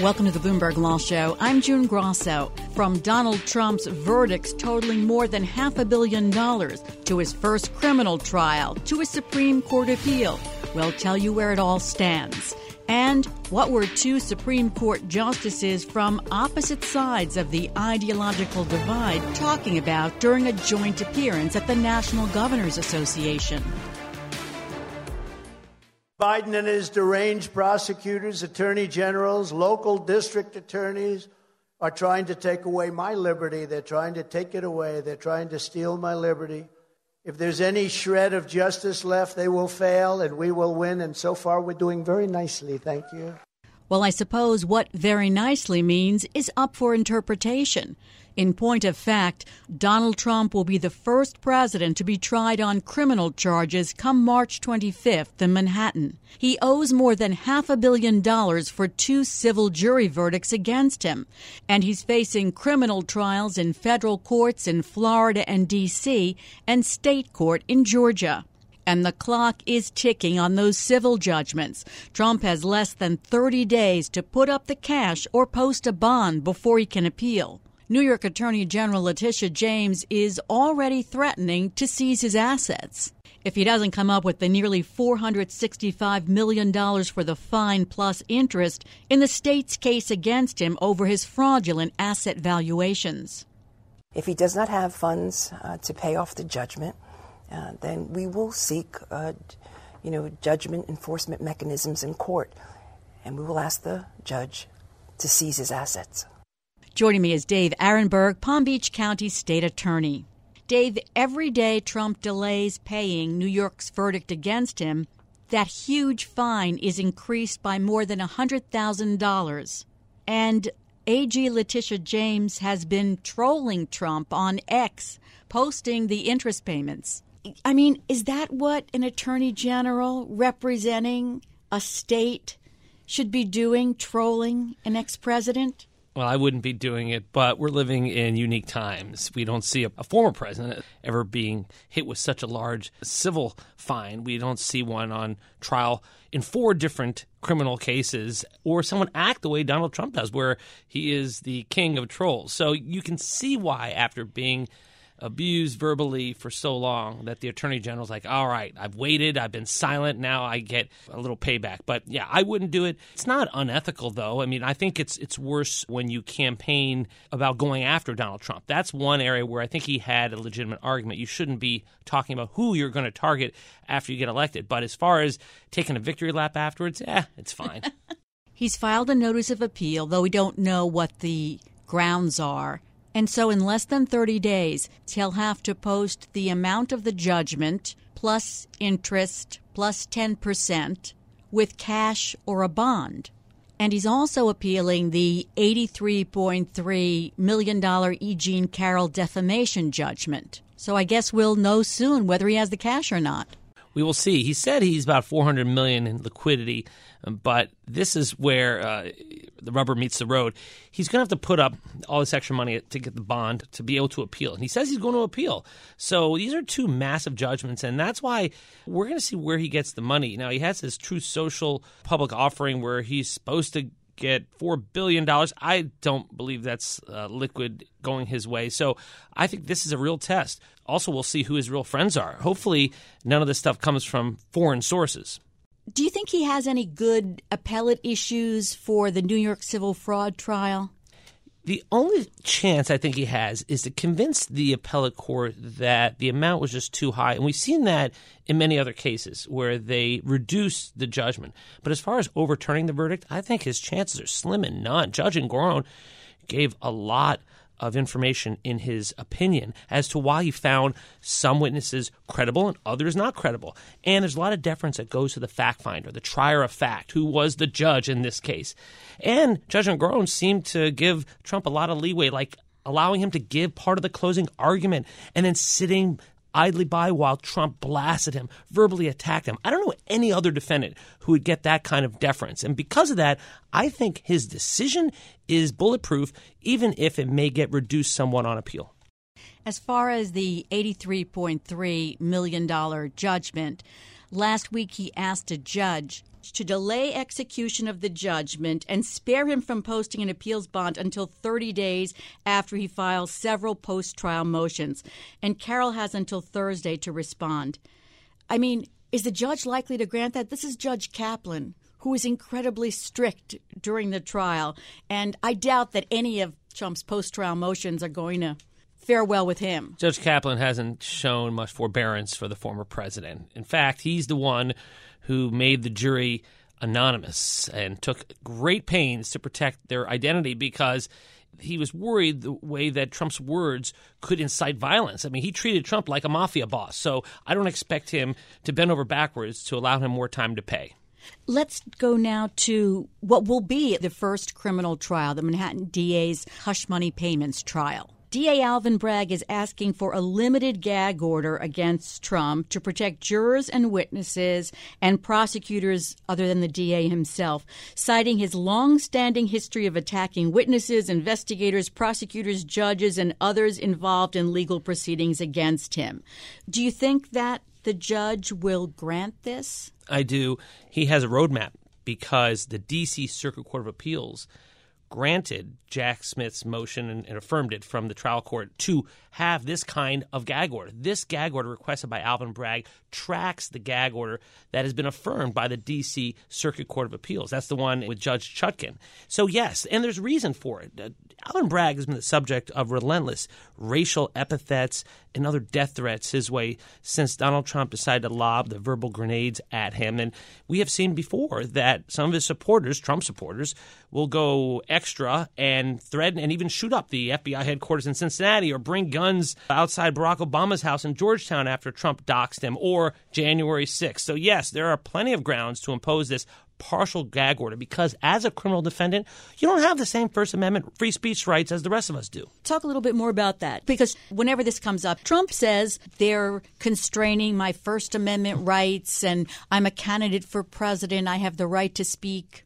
Welcome to the Bloomberg Law Show. I'm June Grasso. From Donald Trump's verdicts totaling more than $500 million to his first criminal trial to a Supreme Court appeal, we'll tell you where it all stands and what were two Supreme Court justices from opposite sides of the ideological divide talking about during a joint appearance at the National Governors Association. Biden and his deranged prosecutors, attorney generals, local district attorneys are trying to take away my liberty. They're trying to take it away. They're trying to steal my liberty. If there's any shred of justice left, they will fail and we will win. And so far, we're doing very nicely. Thank you. Well, I suppose what very nicely means is up for interpretation. In point of fact, Donald Trump will be the first president to be tried on criminal charges come March 25th in Manhattan. He owes more than $500 million for two civil jury verdicts against him, and he's facing criminal trials in federal courts in Florida and D.C. and state court in Georgia. And the clock is ticking on those civil judgments. Trump has less than 30 days to put up the cash or post a bond before he can appeal. New York Attorney General Letitia James is already threatening to seize his assets if he doesn't come up with the nearly $465 million for the fine plus interest in the state's case against him over his fraudulent asset valuations. If he does not have funds to pay off the judgment, then we will seek, judgment enforcement mechanisms in court, and we will ask the judge to seize his assets. Joining me is Dave Aronberg, Palm Beach County State Attorney. Dave, every day Trump delays paying New York's verdict against him, that huge fine is increased by more than $100,000. And AG Letitia James has been trolling Trump on X, posting the interest payments. I mean, is that what an attorney general representing a state should be doing, trolling an ex-president? Well, I wouldn't be doing it, but we're living in unique times. We don't see a former president ever being hit with such a large civil fine. We don't see one on trial in four different criminal cases, or someone act the way Donald Trump does, where he is the king of trolls. So you can see why, after being abused verbally for so long, that the attorney general's like, all right, I've waited, I've been silent, now I get a little payback. But yeah, I wouldn't do it. It's not unethical, though. I mean, I think it's worse when you campaign about going after Donald Trump. That's one area where I think he had a legitimate argument. You shouldn't be talking about who you're going to target after you get elected. But as far as taking a victory lap afterwards, it's fine. He's filed a notice of appeal, though we don't know what the grounds are. And so in less than 30 days, he'll have to post the amount of the judgment plus interest plus 10% with cash or a bond. And he's also appealing the $83.3 million E. Jean Carroll defamation judgment. So I guess we'll know soon whether he has the cash or not. We will see. He said he's about $400 million in liquidity, but this is where the rubber meets the road. He's going to have to put up all this extra money to get the bond to be able to appeal. And he says he's going to appeal. So these are two massive judgments, and that's why we're going to see where he gets the money. Now, he has this True Social public offering where he's supposed to get $4 billion. I don't believe that's liquid going his way. So I think this is a real test. Also, we'll see who his real friends are. Hopefully, none of this stuff comes from foreign sources. Do you think he has any good appellate issues for the New York civil fraud trial? The only chance I think he has is to convince the appellate court that the amount was just too high. And we've seen that in many other cases where they reduce the judgment. But as far as overturning the verdict, I think his chances are slim and none. Judge Engoron gave a lot of information in his opinion as to why he found some witnesses credible and others not credible. And there's a lot of deference that goes to the fact finder, the trier of fact, who was the judge in this case. And Judge Engoron seemed to give Trump a lot of leeway, like allowing him to give part of the closing argument and then sitting idly by while Trump blasted him, verbally attacked him. I don't know any other defendant who would get that kind of deference. And because of that, I think his decision is bulletproof, even if it may get reduced somewhat on appeal. As far as the $83.3 million judgment, last week he asked a judge to delay execution of the judgment and spare him from posting an appeals bond until 30 days after he files several post-trial motions. And Carroll has until Thursday to respond. I mean, is the judge likely to grant that? This is Judge Kaplan, who is incredibly strict during the trial. And I doubt that any of Trump's post-trial motions are going to fare well with him. Judge Kaplan hasn't shown much forbearance for the former president. In fact, he's the one who made the jury anonymous and took great pains to protect their identity because he was worried the way that Trump's words could incite violence. I mean, he treated Trump like a mafia boss, so I don't expect him to bend over backwards to allow him more time to pay. Let's go now to what will be the first criminal trial, the Manhattan DA's hush money payments trial. DA Alvin Bragg is asking for a limited gag order against Trump to protect jurors and witnesses and prosecutors other than the DA himself, citing his long-standing history of attacking witnesses, investigators, prosecutors, judges, and others involved in legal proceedings against him. Do you think that the judge will grant this? I do. He has a roadmap because the D.C. Circuit Court of Appeals granted Jack Smith's motion and affirmed it from the trial court to have this kind of gag order. This gag order requested by Alvin Bragg tracks the gag order that has been affirmed by the D.C. Circuit Court of Appeals. That's the one with Judge Chutkan. So, yes, and there's reason for it. Alvin Bragg has been the subject of relentless racial epithets and other death threats his way since Donald Trump decided to lob the verbal grenades at him. And we have seen before that some of his supporters, Trump supporters, will go extra and threaten and even shoot up the FBI headquarters in Cincinnati or bring guns outside Barack Obama's house in Georgetown after Trump doxed him or January 6th. So, yes, there are plenty of grounds to impose this partial gag order because as a criminal defendant, you don't have the same First Amendment free speech rights as the rest of us do. Talk a little bit more about that because whenever this comes up, Trump says they're constraining my First Amendment rights and I'm a candidate for president. I have the right to speak.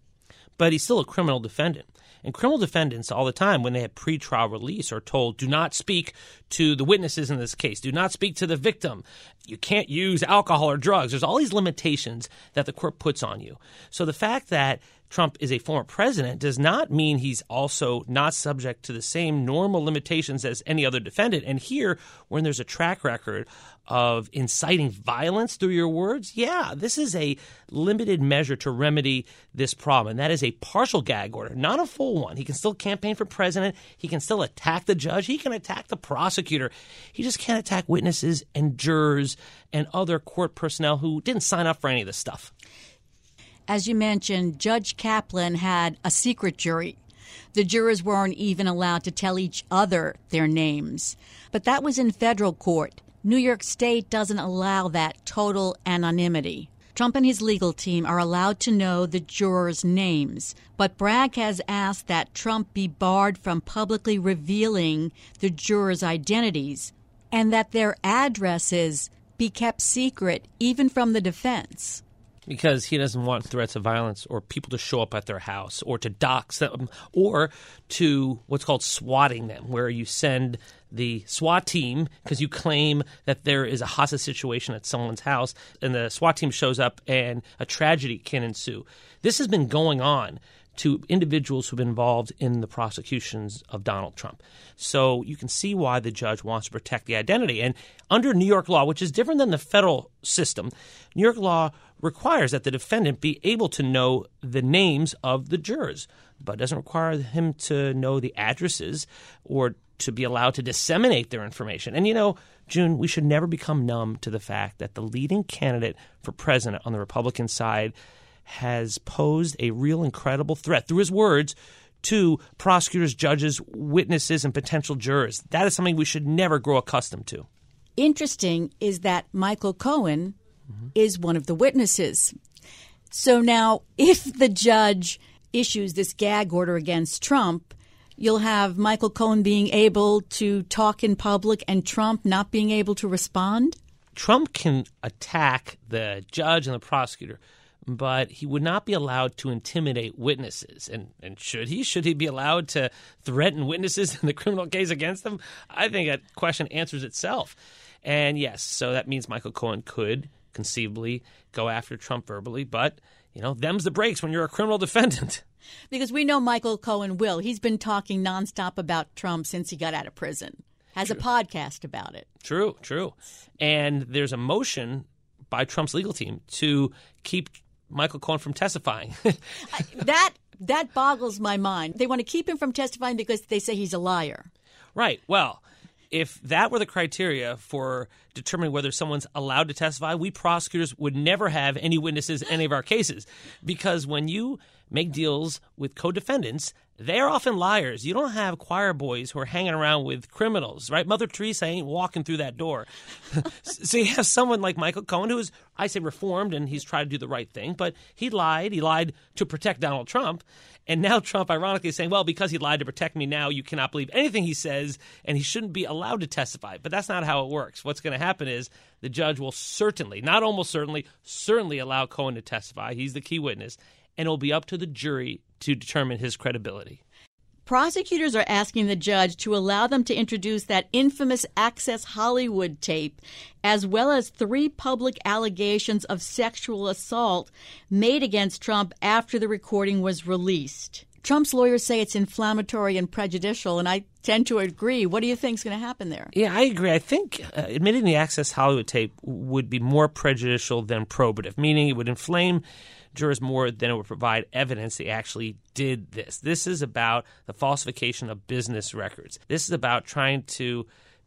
But he's still a criminal defendant. And criminal defendants all the time, when they have pretrial release, are told, do not speak to the witnesses in this case. Do not speak to the victim. You can't use alcohol or drugs. There's all these limitations that the court puts on you. So the fact that Trump is a former president does not mean he's also not subject to the same normal limitations as any other defendant. And here, when there's a track record of inciting violence through your words, yeah, this is a limited measure to remedy this problem. And that is a partial gag order, not a full one. He can still campaign for president. He can still attack the judge. He can attack the prosecutor. He just can't attack witnesses and jurors and other court personnel who didn't sign up for any of this stuff. As you mentioned, Judge Kaplan had a secret jury. The jurors weren't even allowed to tell each other their names. But that was in federal court. New York State doesn't allow that total anonymity. Trump and his legal team are allowed to know the jurors' names, but Bragg has asked that Trump be barred from publicly revealing the jurors' identities and that their addresses be kept secret even from the defense. Because he doesn't want threats of violence or people to show up at their house or to dox them or to what's called swatting them, where you send the SWAT team because you claim that there is a hostage situation at someone's house and the SWAT team shows up and a tragedy can ensue. This has been going on to individuals who've been involved in the prosecutions of Donald Trump. So you can see why the judge wants to protect the identity. And under New York law, which is different than the federal system, New York law requires that the defendant be able to know the names of the jurors, but doesn't require him to know the addresses or to be allowed to disseminate their information. And, you know, June, we should never become numb to the fact that the leading candidate for president on the Republican side has posed a real incredible threat through his words to prosecutors, judges, witnesses, and potential jurors. That is something we should never grow accustomed to. Interesting is that Michael Cohen is one of the witnesses. So now if the judge issues this gag order against Trump, you'll have Michael Cohen being able to talk in public and Trump not being able to respond? Trump can attack the judge and the prosecutor, but he would not be allowed to intimidate witnesses. And should he be allowed to threaten witnesses in the criminal case against them? I think that question answers itself. And yes, so that means Michael Cohen could conceivably go after Trump verbally, but them's the breaks when you're a criminal defendant. Because we know Michael Cohen will. He's been talking nonstop about Trump since he got out of prison. Has a podcast about it. True. And there's a motion by Trump's legal team to keep Michael Cohen from testifying. That boggles my mind. They want to keep him from testifying because they say he's a liar. Right. Well, if that were the criteria for determining whether someone's allowed to testify, we prosecutors would never have any witnesses in any of our cases, because when you make deals with co-defendants, they're often liars. You don't have choir boys who are hanging around with criminals, right? Mother Teresa ain't walking through that door. So you have someone like Michael Cohen, who is, I say, reformed, and he's tried to do the right thing, but he lied. He lied to protect Donald Trump. And now Trump, ironically, is saying, well, because he lied to protect me now, you cannot believe anything he says, and he shouldn't be allowed to testify. But that's not how it works. What's going to happen is the judge will certainly, not almost certainly allow Cohen to testify. He's the key witness. And it'll be up to the jury to determine his credibility. Prosecutors are asking the judge to allow them to introduce that infamous Access Hollywood tape, as well as 3 public allegations of sexual assault made against Trump after the recording was released. Trump's lawyers say it's inflammatory and prejudicial, and I tend to agree. What do you think is going to happen there? Yeah, I agree. I think admitting the Access Hollywood tape would be more prejudicial than probative, meaning it would inflame jurors more than it would provide evidence they actually did this. This is about the falsification of business records. This is about trying to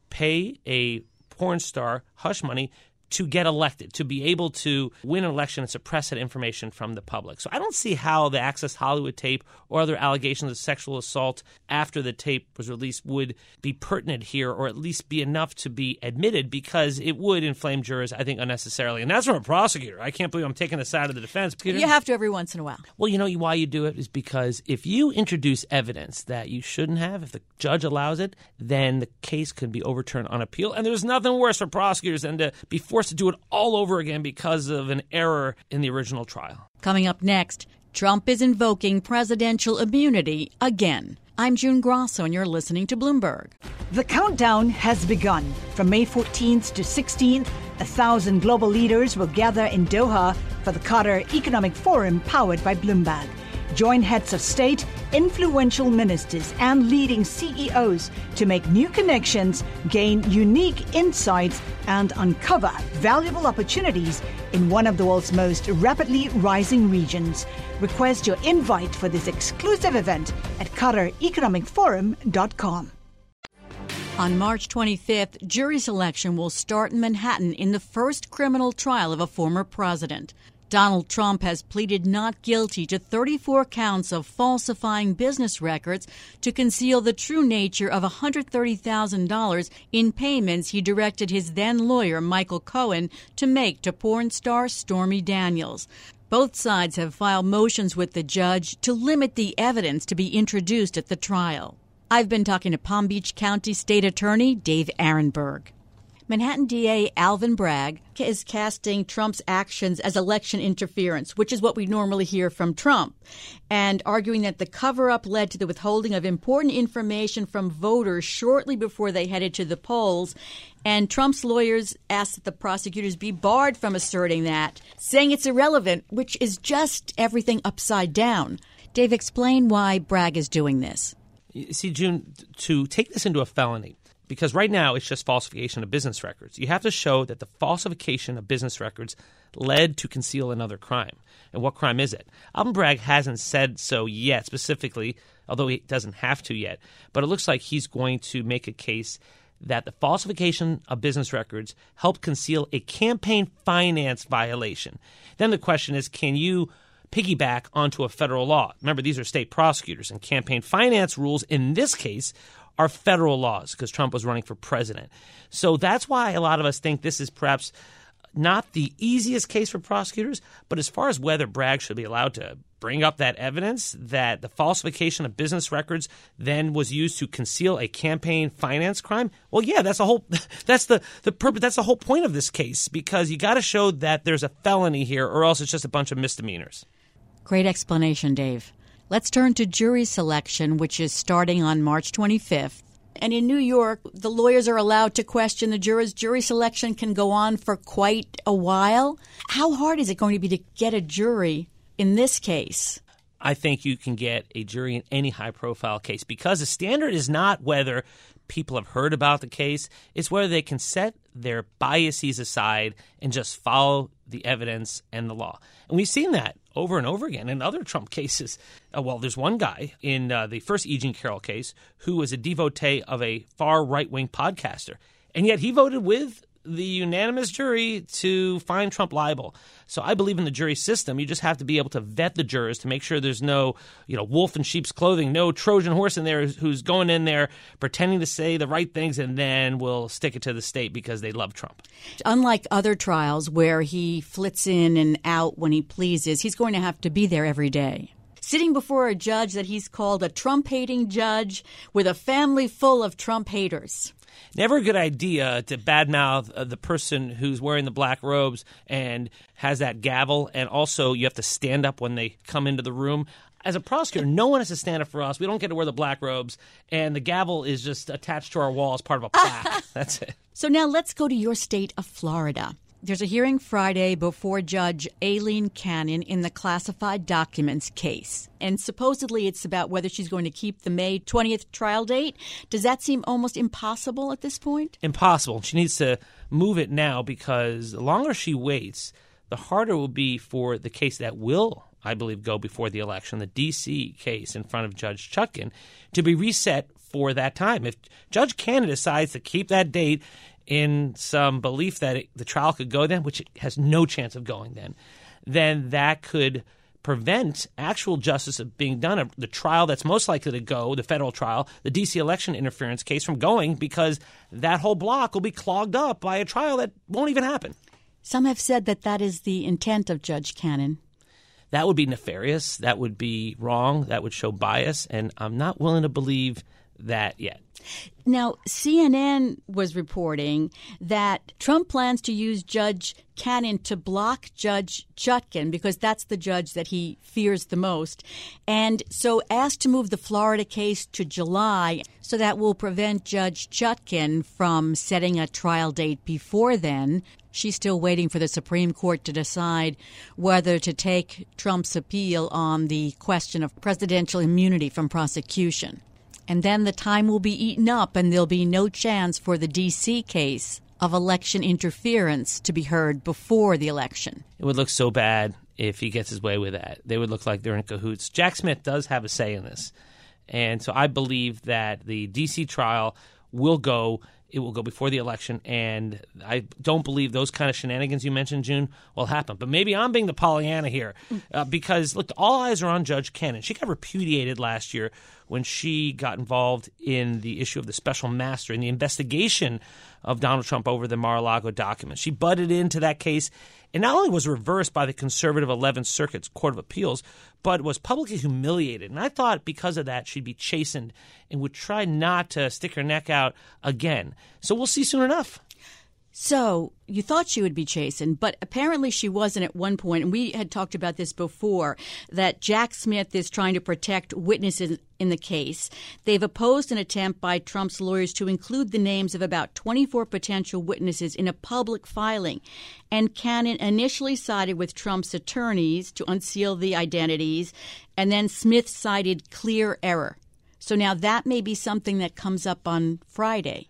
pay a porn star hush money to get elected, to be able to win an election and suppress that information from the public. So I don't see how the Access Hollywood tape or other allegations of sexual assault after the tape was released would be pertinent here, or at least be enough to be admitted, because it would inflame jurors, I think, unnecessarily. And that's from a prosecutor. I can't believe I'm taking the side of the defense. You have to every once in a while. Well, why you do it is because if you introduce evidence that you shouldn't have, if the judge allows it, then the case could be overturned on appeal. And there's nothing worse for prosecutors than to be forced to do it all over again because of an error in the original trial. Coming up next, Trump is invoking presidential immunity again. I'm June Grasso, and you're listening to Bloomberg. The countdown has begun. From May 14th to 16th, 1,000 global leaders will gather in Doha for the Qatar Economic Forum, powered by Bloomberg. Join heads of state, influential ministers, and leading CEOs to make new connections, gain unique insights, and uncover valuable opportunities in one of the world's most rapidly rising regions. Request your invite for this exclusive event at QatarEconomicForum.com. On March 25th, jury selection will start in Manhattan in the first criminal trial of a former president. Donald Trump has pleaded not guilty to 34 counts of falsifying business records to conceal the true nature of $130,000 in payments he directed his then lawyer, Michael Cohen, to make to porn star Stormy Daniels. Both sides have filed motions with the judge to limit the evidence to be introduced at the trial. I've been talking to Palm Beach County State Attorney Dave Aronberg. Manhattan DA Alvin Bragg is casting Trump's actions as election interference, which is what we normally hear from Trump, and arguing that the cover-up led to the withholding of important information from voters shortly before they headed to the polls. And Trump's lawyers asked that the prosecutors be barred from asserting that, saying it's irrelevant, which is just everything upside down. Dave, explain why Bragg is doing this. You see, June, to take this into a felony, because right now it's just falsification of business records. You have to show that the falsification of business records led to conceal another crime. And what crime is it? Alvin Bragg hasn't said so yet specifically, although he doesn't have to yet. But it looks like he's going to make a case that the falsification of business records helped conceal a campaign finance violation. Then the question is, can you piggyback onto a federal law. Remember, these are state prosecutors, and campaign finance rules in this case are federal laws because Trump was running for president. So that's why a lot of us think this is perhaps not the easiest case for prosecutors, but as far as whether Bragg should be allowed to bring up that evidence that the falsification of business records then was used to conceal a campaign finance crime, well, yeah, that's the whole point of this case, because you got to show that there's a felony here or else it's just a bunch of misdemeanors. Great explanation, Dave. Let's turn to jury selection, which is starting on March 25th. And in New York, the lawyers are allowed to question the jurors. Jury selection can go on for quite a while. How hard is it going to be to get a jury in this case? I think you can get a jury in any high-profile case because the standard is not whether people have heard about the case. It's whether they can set their biases aside and just follow the evidence and the law. And we've seen that over and over again in other Trump cases. Well, there's one guy in the first E. Jean Carroll case who was a devotee of a far right-wing podcaster, and yet he voted with the unanimous jury to find Trump liable. So I believe in the jury system. You just have to be able to vet the jurors to make sure there's no, wolf in sheep's clothing, no Trojan horse in there who's going in there pretending to say the right things and then will stick it to the state because they love Trump. Unlike other trials where he flits in and out when he pleases, he's going to have to be there every day, sitting before a judge that he's called a Trump-hating judge with a family full of Trump haters. Never a good idea to badmouth the person who's wearing the black robes and has that gavel, and also you have to stand up when they come into the room. As a prosecutor, no one has to stand up for us. We don't get to wear the black robes, and the gavel is just attached to our wall as part of a plaque. That's it. So now let's go to your state of Florida. There's a hearing Friday before Judge Aileen Cannon in the classified documents case. And supposedly it's about whether she's going to keep the May 20th trial date. Does that seem almost impossible at this point? Impossible. She needs to move it now because the longer she waits, the harder it will be for the case that will, I believe, go before the election, the D.C. case in front of Judge Chutkan, to be reset for that time. If Judge Cannon decides to keep that date in some belief that the trial could go then, which it has no chance of going then that could prevent actual justice of being done. The trial that's most likely to go, the federal trial, the D.C. election interference case, from going because that whole block will be clogged up by a trial that won't even happen. Some have said that is the intent of Judge Cannon. That would be nefarious. That would be wrong. That would show bias. And I'm not willing to believe that yet. Now, CNN was reporting that Trump plans to use Judge Cannon to block Judge Chutkan because that's the judge that he fears the most, and so asked to move the Florida case to July so that will prevent Judge Chutkan from setting a trial date before then. She's still waiting for the Supreme Court to decide whether to take Trump's appeal on the question of presidential immunity from prosecution. And then the time will be eaten up and there'll be no chance for the D.C. case of election interference to be heard before the election. It would look so bad if he gets his way with that. They would look like they're in cahoots. Jack Smith does have a say in this. And so I believe that the D.C. trial will go. It will go before the election. And I don't believe those kind of shenanigans you mentioned, June, will happen. But maybe I'm being the Pollyanna here because, look, all eyes are on Judge Cannon. She got repudiated last year when she got involved in the issue of the special master and the investigation of Donald Trump over the Mar-a-Lago documents. She butted into that case and not only was reversed by the conservative 11th Circuit's Court of Appeals, but was publicly humiliated. And I thought because of that she'd be chastened and would try not to stick her neck out again. So we'll see soon enough. So you thought she would be chastened, but apparently she wasn't at one point. And we had talked about this before, that Jack Smith is trying to protect witnesses in the case. They've opposed an attempt by Trump's lawyers to include the names of about 24 potential witnesses in a public filing. And Cannon initially sided with Trump's attorneys to unseal the identities, and then Smith cited clear error. So now that may be something that comes up on Friday.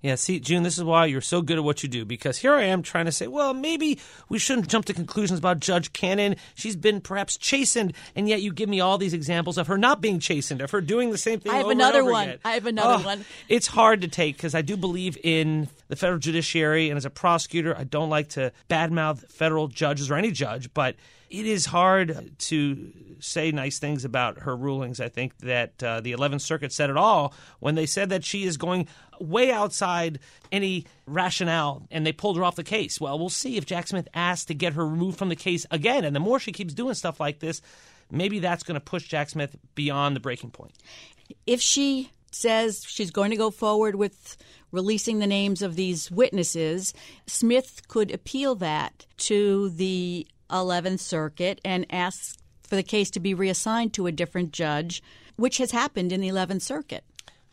Yeah, see, June, this is why you're so good at what you do, because here I am trying to say, well, maybe we shouldn't jump to conclusions about Judge Cannon. She's been perhaps chastened, and yet you give me all these examples of her not being chastened, of her doing the same thing over and over again. I have another one. It's hard to take because I do believe in the federal judiciary, and as a prosecutor, I don't like to badmouth federal judges or any judge, but It is hard to say nice things about her rulings. I think that the 11th Circuit said it all when they said that she is going way outside any rationale, and they pulled her off the case. Well, we'll see if Jack Smith asks to get her removed from the case again. And the more she keeps doing stuff like this, maybe that's going to push Jack Smith beyond the breaking point. If she says she's going to go forward with releasing the names of these witnesses, Smith could appeal that to the 11th Circuit and ask for the case to be reassigned to a different judge, which has happened in the 11th Circuit.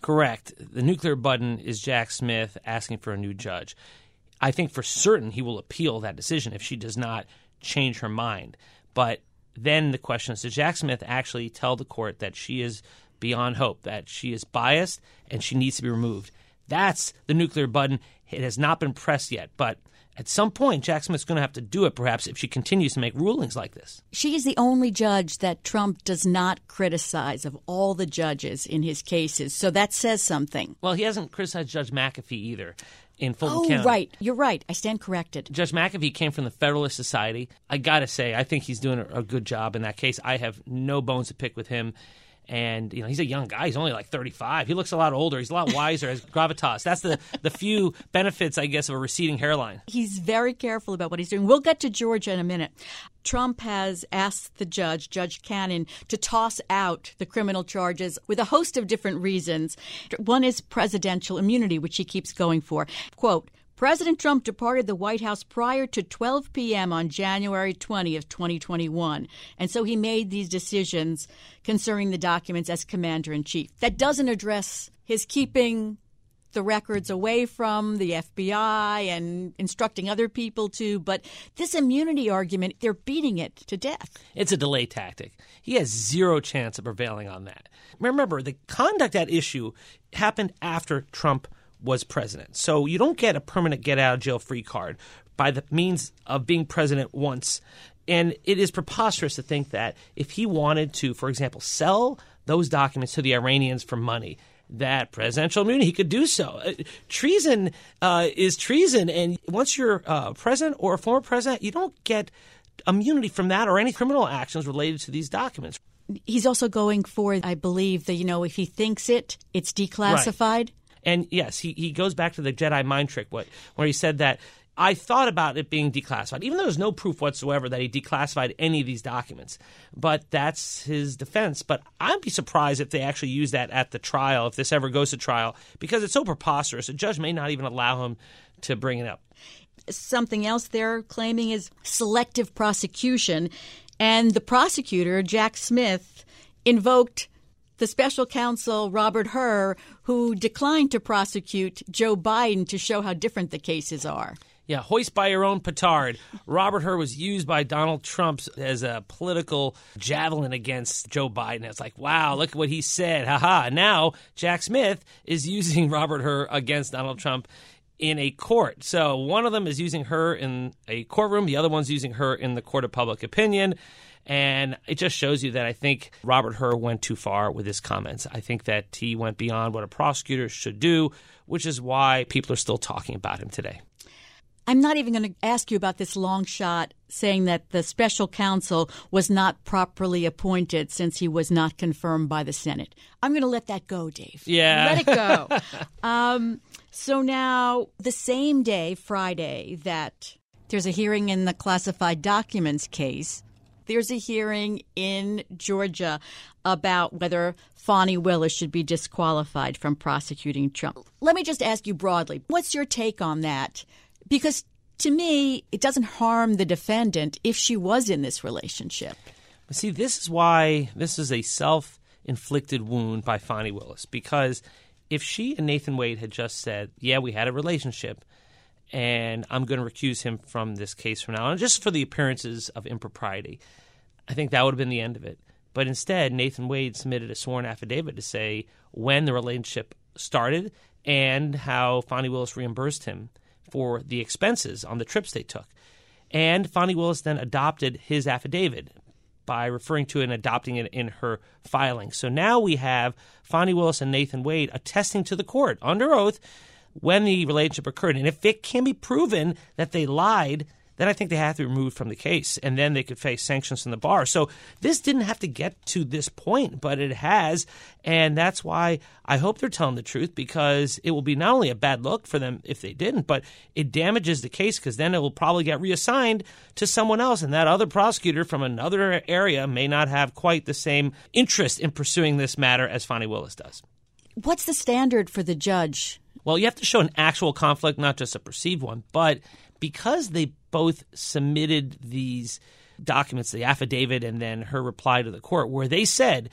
Correct. The nuclear button is Jack Smith asking for a new judge. I think for certain he will appeal that decision if she does not change her mind. But then the question is, does Jack Smith actually tell the court that she is beyond hope, that she is biased and she needs to be removed? That's the nuclear button. It has not been pressed yet, but at some point, Jack Smith's going to have to do it, perhaps, if she continues to make rulings like this. She is the only judge that Trump does not criticize of all the judges in his cases, so that says something. Well, he hasn't criticized Judge McAfee either in Fulton County. Oh, right. You're right. I stand corrected. Judge McAfee came from the Federalist Society. I got to say, I think he's doing a good job in that case. I have no bones to pick with him. And, you know, he's a young guy. He's only like 35. He looks a lot older. He's a lot wiser. Has gravitas. That's the few benefits, I guess, of a receding hairline. He's very careful about what he's doing. We'll get to Georgia in a minute. Trump has asked the judge, Judge Cannon, to toss out the criminal charges with a host of different reasons. One is presidential immunity, which he keeps going for. Quote, President Trump departed the White House prior to 12 p.m. on January 20th, 2021. And so he made these decisions concerning the documents as commander-in-chief. That doesn't address his keeping the records away from the FBI and instructing other people to. But this immunity argument, they're beating it to death. It's a delay tactic. He has zero chance of prevailing on that. Remember, the conduct at issue happened after Trump was president. So you don't get a permanent get-out-of-jail-free card by the means of being president once. And it is preposterous to think that if he wanted to, for example, sell those documents to the Iranians for money, that presidential immunity, he could do so. Treason is treason. And once you're president or a former president, you don't get immunity from that or any criminal actions related to these documents. He's also going for, I believe, that, you know, if he thinks it, it's declassified. Right. And yes, he goes back to the Jedi mind trick where he said that I thought about it being declassified, even though there's no proof whatsoever that he declassified any of these documents. But that's his defense. But I'd be surprised if they actually use that at the trial, if this ever goes to trial, because it's so preposterous. A judge may not even allow him to bring it up. Something else they're claiming is selective prosecution. And the prosecutor, Jack Smith, invoked the special counsel, Robert Hur, who declined to prosecute Joe Biden to show how different the cases are. Yeah, hoist by your own petard. Robert Hur was used by Donald Trump as a political javelin against Joe Biden. It's like, wow, look at what he said. Ha-ha. Now Jack Smith is using Robert Hur against Donald Trump in a court. So one of them is using her in a courtroom. The other one's using her in the court of public opinion. And it just shows you that I think Robert Hur went too far with his comments. I think that he went beyond what a prosecutor should do, which is why people are still talking about him today. I'm not even going to ask you about this long shot saying that the special counsel was not properly appointed since he was not confirmed by the Senate. I'm going to let that go, Dave. Yeah. Let it go. So now the same day, Friday, that there's a hearing in the classified documents case, there's a hearing in Georgia about whether Fani Willis should be disqualified from prosecuting Trump. Let me just ask you broadly, what's your take on that? Because to me, it doesn't harm the defendant if she was in this relationship. See, this is why this is a self-inflicted wound by Fani Willis, because if she and Nathan Wade had just said, yeah, we had a relationship, and I'm going to recuse him from this case from now on, just for the appearances of impropriety, I think that would have been the end of it. But instead, Nathan Wade submitted a sworn affidavit to say when the relationship started and how Fani Willis reimbursed him for the expenses on the trips they took. And Fani Willis then adopted his affidavit by referring to it and adopting it in her filing. So now we have Fani Willis and Nathan Wade attesting to the court under oath when the relationship occurred. And if it can be proven that they lied, then I think they have to be removed from the case, and then they could face sanctions from the bar. So this didn't have to get to this point, but it has, and that's why I hope they're telling the truth, because it will be not only a bad look for them if they didn't, but it damages the case because then it will probably get reassigned to someone else, and that other prosecutor from another area may not have quite the same interest in pursuing this matter as Fani Willis does. What's the standard for the judge? Well, you have to show an actual conflict, not just a perceived one, but because they both submitted these documents, the affidavit and then her reply to the court, where they said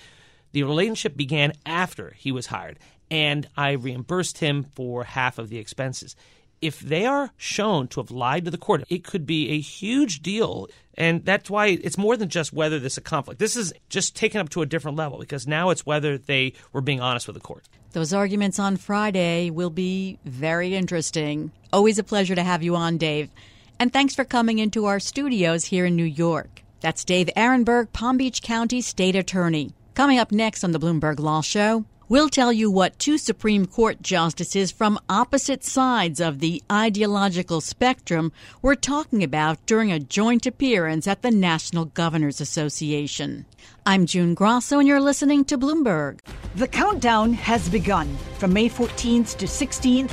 the relationship began after he was hired and I reimbursed him for half of the expenses. If they are shown to have lied to the court, it could be a huge deal. And that's why it's more than just whether this is a conflict. This is just taken up to a different level because now it's whether they were being honest with the court. Those arguments on Friday will be very interesting. Always a pleasure to have you on, Dave. And thanks for coming into our studios here in New York. That's Dave Aronberg, Palm Beach County State Attorney. Coming up next on the Bloomberg Law Show, we'll tell you what two Supreme Court justices from opposite sides of the ideological spectrum were talking about during a joint appearance at the National Governors Association. I'm June Grasso, and you're listening to Bloomberg. The countdown has begun. From May 14th to 16th,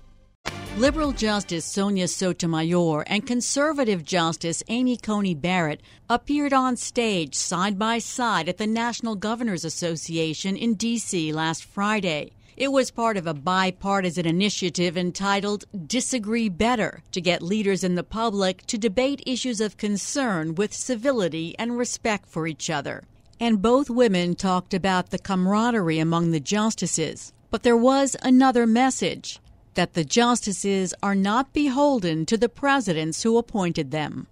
Liberal Justice Sonia Sotomayor and Conservative Justice Amy Coney Barrett appeared on stage side by side at the National Governors Association in D.C. last Friday. It was part of a bipartisan initiative entitled Disagree Better to get leaders in the public to debate issues of concern with civility and respect for each other. And both women talked about the camaraderie among the justices. But there was another message, that the justices are not beholden to the presidents who appointed them.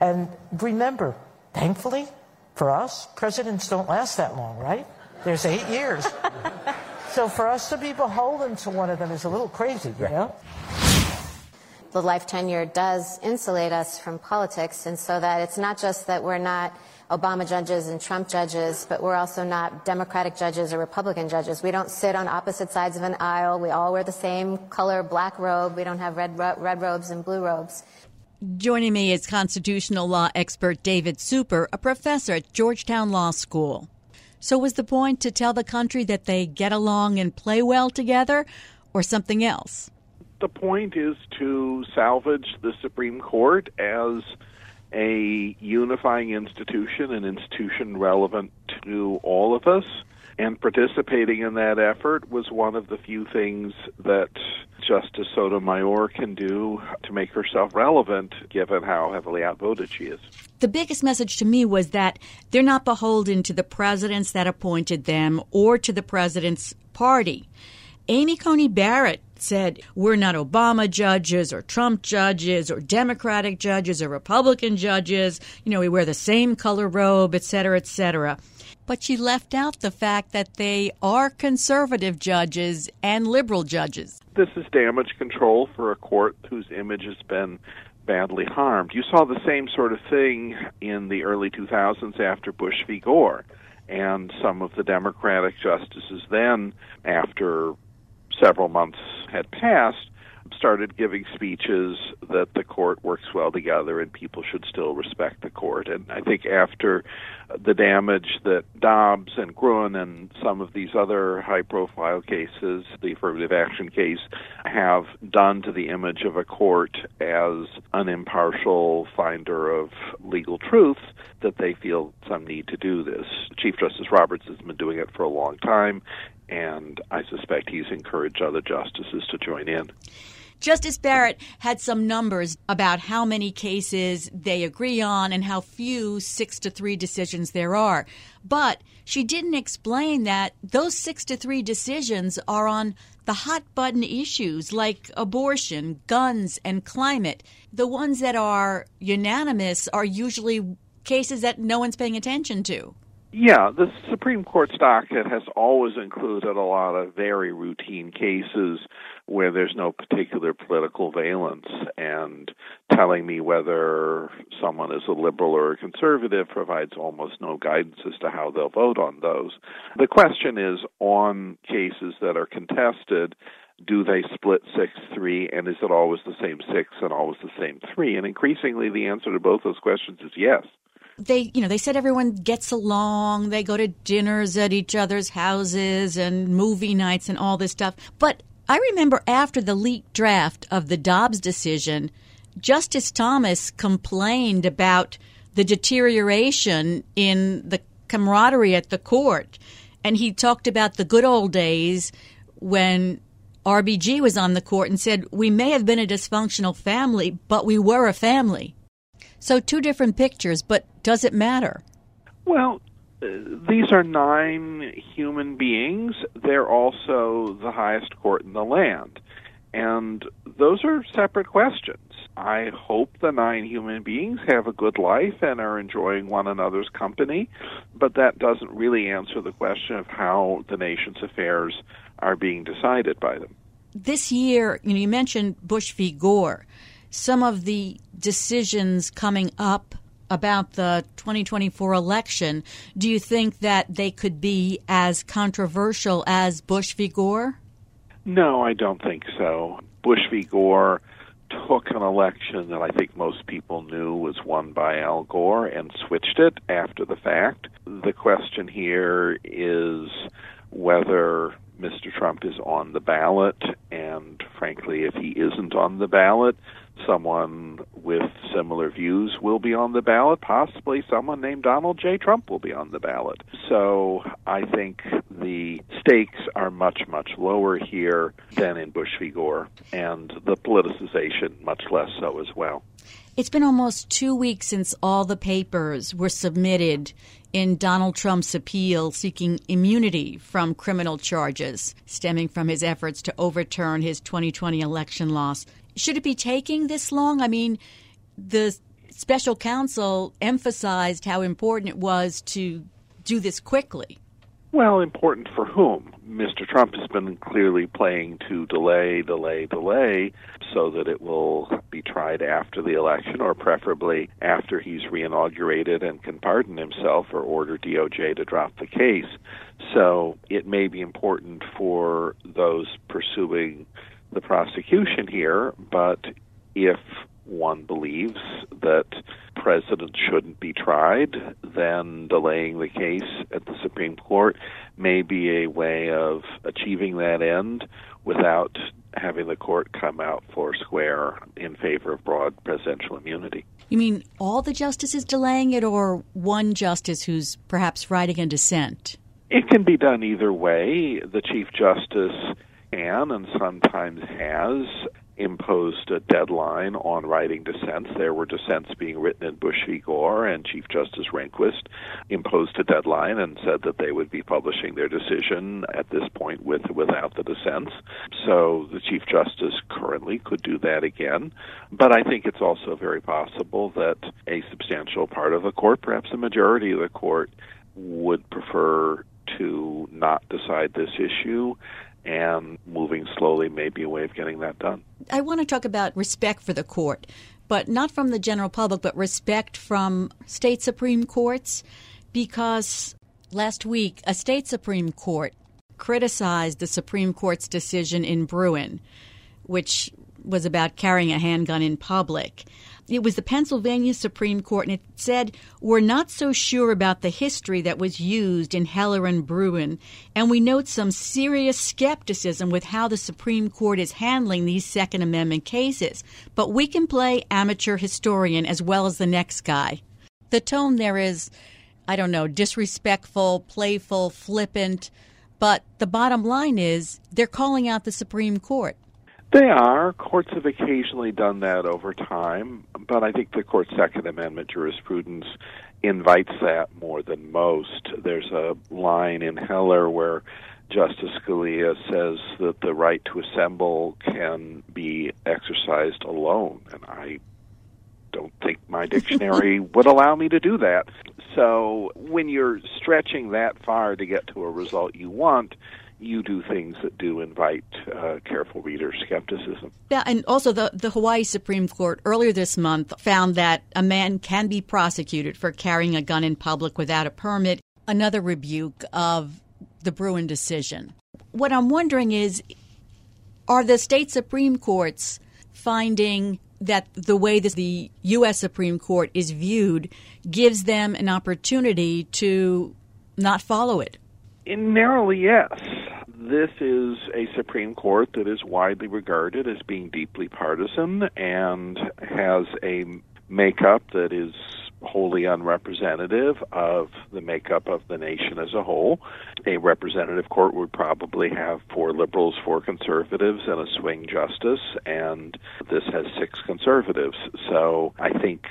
And remember, thankfully for us, presidents don't last that long, right? There's 8 years. So for us to be beholden to one of them is a little crazy, you know? The life tenure does insulate us from politics, and so that it's not just that we're not Obama judges and Trump judges, but we're also not Democratic judges or Republican judges. We don't sit on opposite sides of an aisle. We all wear the same color black robe. We don't have red robes and blue robes. Joining me is constitutional law expert David Super, a professor at Georgetown Law School. So was the point to tell the country that they get along and play well together, or something else? The point is to salvage the Supreme Court as a unifying institution, an institution relevant to all of us, and participating in that effort was one of the few things that Justice Sotomayor can do to make herself relevant, given how heavily outvoted she is. The biggest message to me was that they're not beholden to the presidents that appointed them or to the president's party. Amy Coney Barrett said, we're not Obama judges or Trump judges or Democratic judges or Republican judges. You know, we wear the same color robe, et cetera, et cetera. But she left out the fact that they are conservative judges and liberal judges. This is damage control for a court whose image has been badly harmed. You saw the same sort of thing in the early 2000s after Bush v. Gore. And some of the Democratic justices then, after several months had passed, started giving speeches that the court works well together and people should still respect the court. And I think after the damage that Dobbs and Gruen and some of these other high-profile cases, the affirmative action case, have done to the image of a court as an impartial finder of legal truth, that they feel some need to do this. Chief Justice Roberts has been doing it for a long time, and I suspect he's encouraged other justices to join in. Justice Barrett had some numbers about how many cases they agree on and how few 6-3 decisions there are. But she didn't explain that those 6-3 decisions are on the hot-button issues like abortion, guns, and climate. The ones that are unanimous are usually cases that no one's paying attention to. Yeah, the Supreme Court's docket has always included a lot of very routine cases where there's no particular political valence, and telling me whether someone is a liberal or a conservative provides almost no guidance as to how they'll vote on those. The question is, on cases that are contested, do they split 6-3, and is it always the same 6 and always the same 3? And increasingly, the answer to both those questions is yes. They said everyone gets along. They go to dinners at each other's houses and movie nights and all this stuff. But I remember after the leaked draft of the Dobbs decision, Justice Thomas complained about the deterioration in the camaraderie at the court. And he talked about the good old days when RBG was on the court and said, we may have been a dysfunctional family, but we were a family. So two different pictures, but does it matter? Well, these are 9 human beings. They're also the highest court in the land. And those are separate questions. I hope the 9 human beings have a good life and are enjoying one another's company, but that doesn't really answer the question of how the nation's affairs are being decided by them. This year, you mentioned Bush v. Gore. Some of the decisions coming up about the 2024 election, do you think that they could be as controversial as Bush v. Gore? No, I don't think so. Bush v. Gore took an election that I think most people knew was won by Al Gore and switched it after the fact. The question here is whether Mr. Trump is on the ballot, and frankly, if he isn't on the ballot, someone with similar views will be on the ballot. Possibly someone named Donald J. Trump will be on the ballot. So I think the stakes are much, much lower here than in Bush v. Gore, and the politicization much less so as well. It's been almost 2 weeks since all the papers were submitted in Donald Trump's appeal seeking immunity from criminal charges stemming from his efforts to overturn his 2020 election loss. Should it be taking this long? I mean, the special counsel emphasized how important it was to do this quickly. Well, important for whom? Mr. Trump has been clearly playing to delay, so that it will be tried after the election, or preferably after he's reinaugurated and can pardon himself or order DOJ to drop the case. So it may be important for those pursuing the prosecution here, but if one believes that presidents shouldn't be tried, then delaying the case at the Supreme Court may be a way of achieving that end without having the court come out four square in favor of broad presidential immunity. You mean all the justices delaying it, or one justice who's perhaps writing a dissent? It can be done either way. The Chief Justice can and sometimes has imposed a deadline on writing dissents. There were dissents being written in Bush v. Gore, and Chief Justice Rehnquist imposed a deadline and said that they would be publishing their decision at this point without the dissents. So the Chief Justice currently could do that again. But I think it's also very possible that a substantial part of the court, perhaps a majority of the court, would prefer to not decide this issue, and moving slowly may be a way of getting that done. I want to talk about respect for the court, but not from the general public, but respect from state Supreme Courts, because last week a state Supreme Court criticized the Supreme Court's decision in Gruen, which was about carrying a handgun in public. It was the Pennsylvania Supreme Court, and it said, we're not so sure about the history that was used in Heller and Gruen, and we note some serious skepticism with how the Supreme Court is handling these Second Amendment cases. But we can play amateur historian as well as the next guy. The tone there is, I don't know, disrespectful, playful, flippant, but the bottom line is they're calling out the Supreme Court. They are. Courts have occasionally done that over time, but I think the court's Second Amendment jurisprudence invites that more than most. There's a line in Heller where Justice Scalia says that the right to assemble can be exercised alone, and I don't think my dictionary would allow me to do that. So when you're stretching that far to get to a result you want, you do things that do invite careful reader skepticism. Yeah, and also the Hawaii Supreme Court earlier this month found that a man can be prosecuted for carrying a gun in public without a permit, another rebuke of the Gruen decision. What I'm wondering is, are the state Supreme Courts finding that the way that the U.S. Supreme Court is viewed gives them an opportunity to not follow it? Narrowly, yes. This is a Supreme Court that is widely regarded as being deeply partisan and has a makeup that is wholly unrepresentative of the makeup of the nation as a whole. A representative court would probably have 4 liberals, 4 conservatives, and a swing justice, and this has 6 conservatives. So I think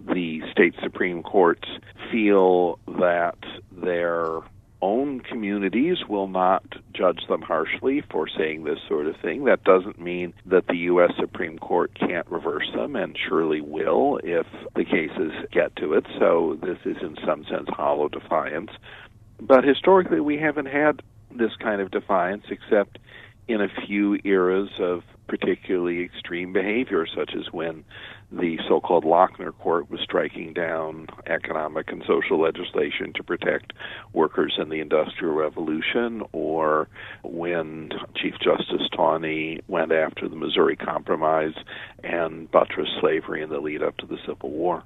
the state Supreme Courts feel that their own communities will not judge them harshly for saying this sort of thing. That doesn't mean that the U.S. Supreme Court can't reverse them, and surely will if the cases get to it. So this is in some sense hollow defiance. But historically we haven't had this kind of defiance except in a few eras of particularly extreme behavior, such as when the so-called Lochner Court was striking down economic and social legislation to protect workers in the Industrial Revolution, or when Chief Justice Taney went after the Missouri Compromise and buttressed slavery in the lead-up to the Civil War.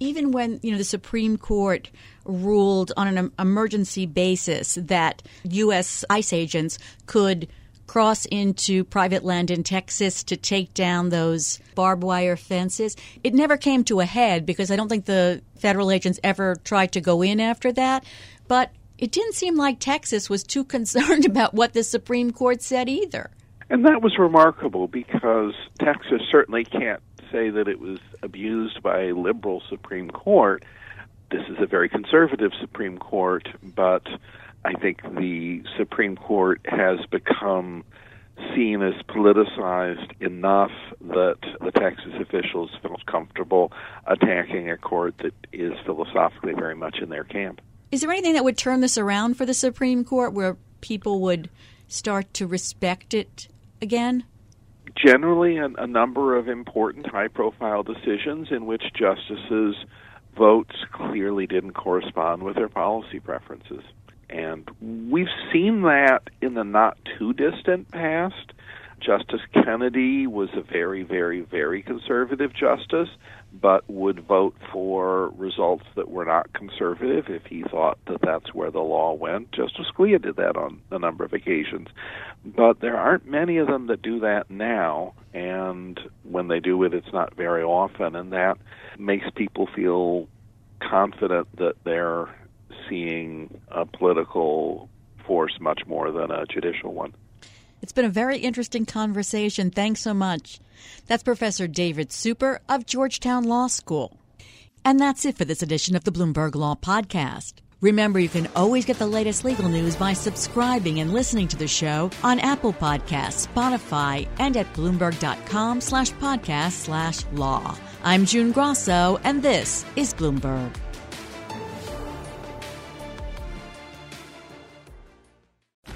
Even when, the Supreme Court ruled on an emergency basis that U.S. ICE agents could cross into private land in Texas to take down those barbed wire fences, it never came to a head because I don't think the federal agents ever tried to go in after that. But it didn't seem like Texas was too concerned about what the Supreme Court said either. And that was remarkable because Texas certainly can't say that it was abused by a liberal Supreme Court. This is a very conservative Supreme Court, but I think the Supreme Court has become seen as politicized enough that the Texas officials feel comfortable attacking a court that is philosophically very much in their camp. Is there anything that would turn this around for the Supreme Court where people would start to respect it again? Generally, a number of important high-profile decisions in which justices' votes clearly didn't correspond with their policy preferences. And we've seen that in the not-too-distant past. Justice Kennedy was a very, very, very conservative justice, but would vote for results that were not conservative if he thought that that's where the law went. Justice Scalia did that on a number of occasions. But there aren't many of them that do that now, and when they do it, it's not very often, and that makes people feel confident that they're seeing a political force much more than a judicial one. It's been a very interesting conversation. Thanks so much. That's Professor David Super of Georgetown Law School. And that's it for this edition of the Bloomberg Law Podcast. Remember, you can always get the latest legal news by subscribing and listening to the show on Apple Podcasts, Spotify, and at Bloomberg.com/podcast/law. I'm June Grasso, and this is Bloomberg.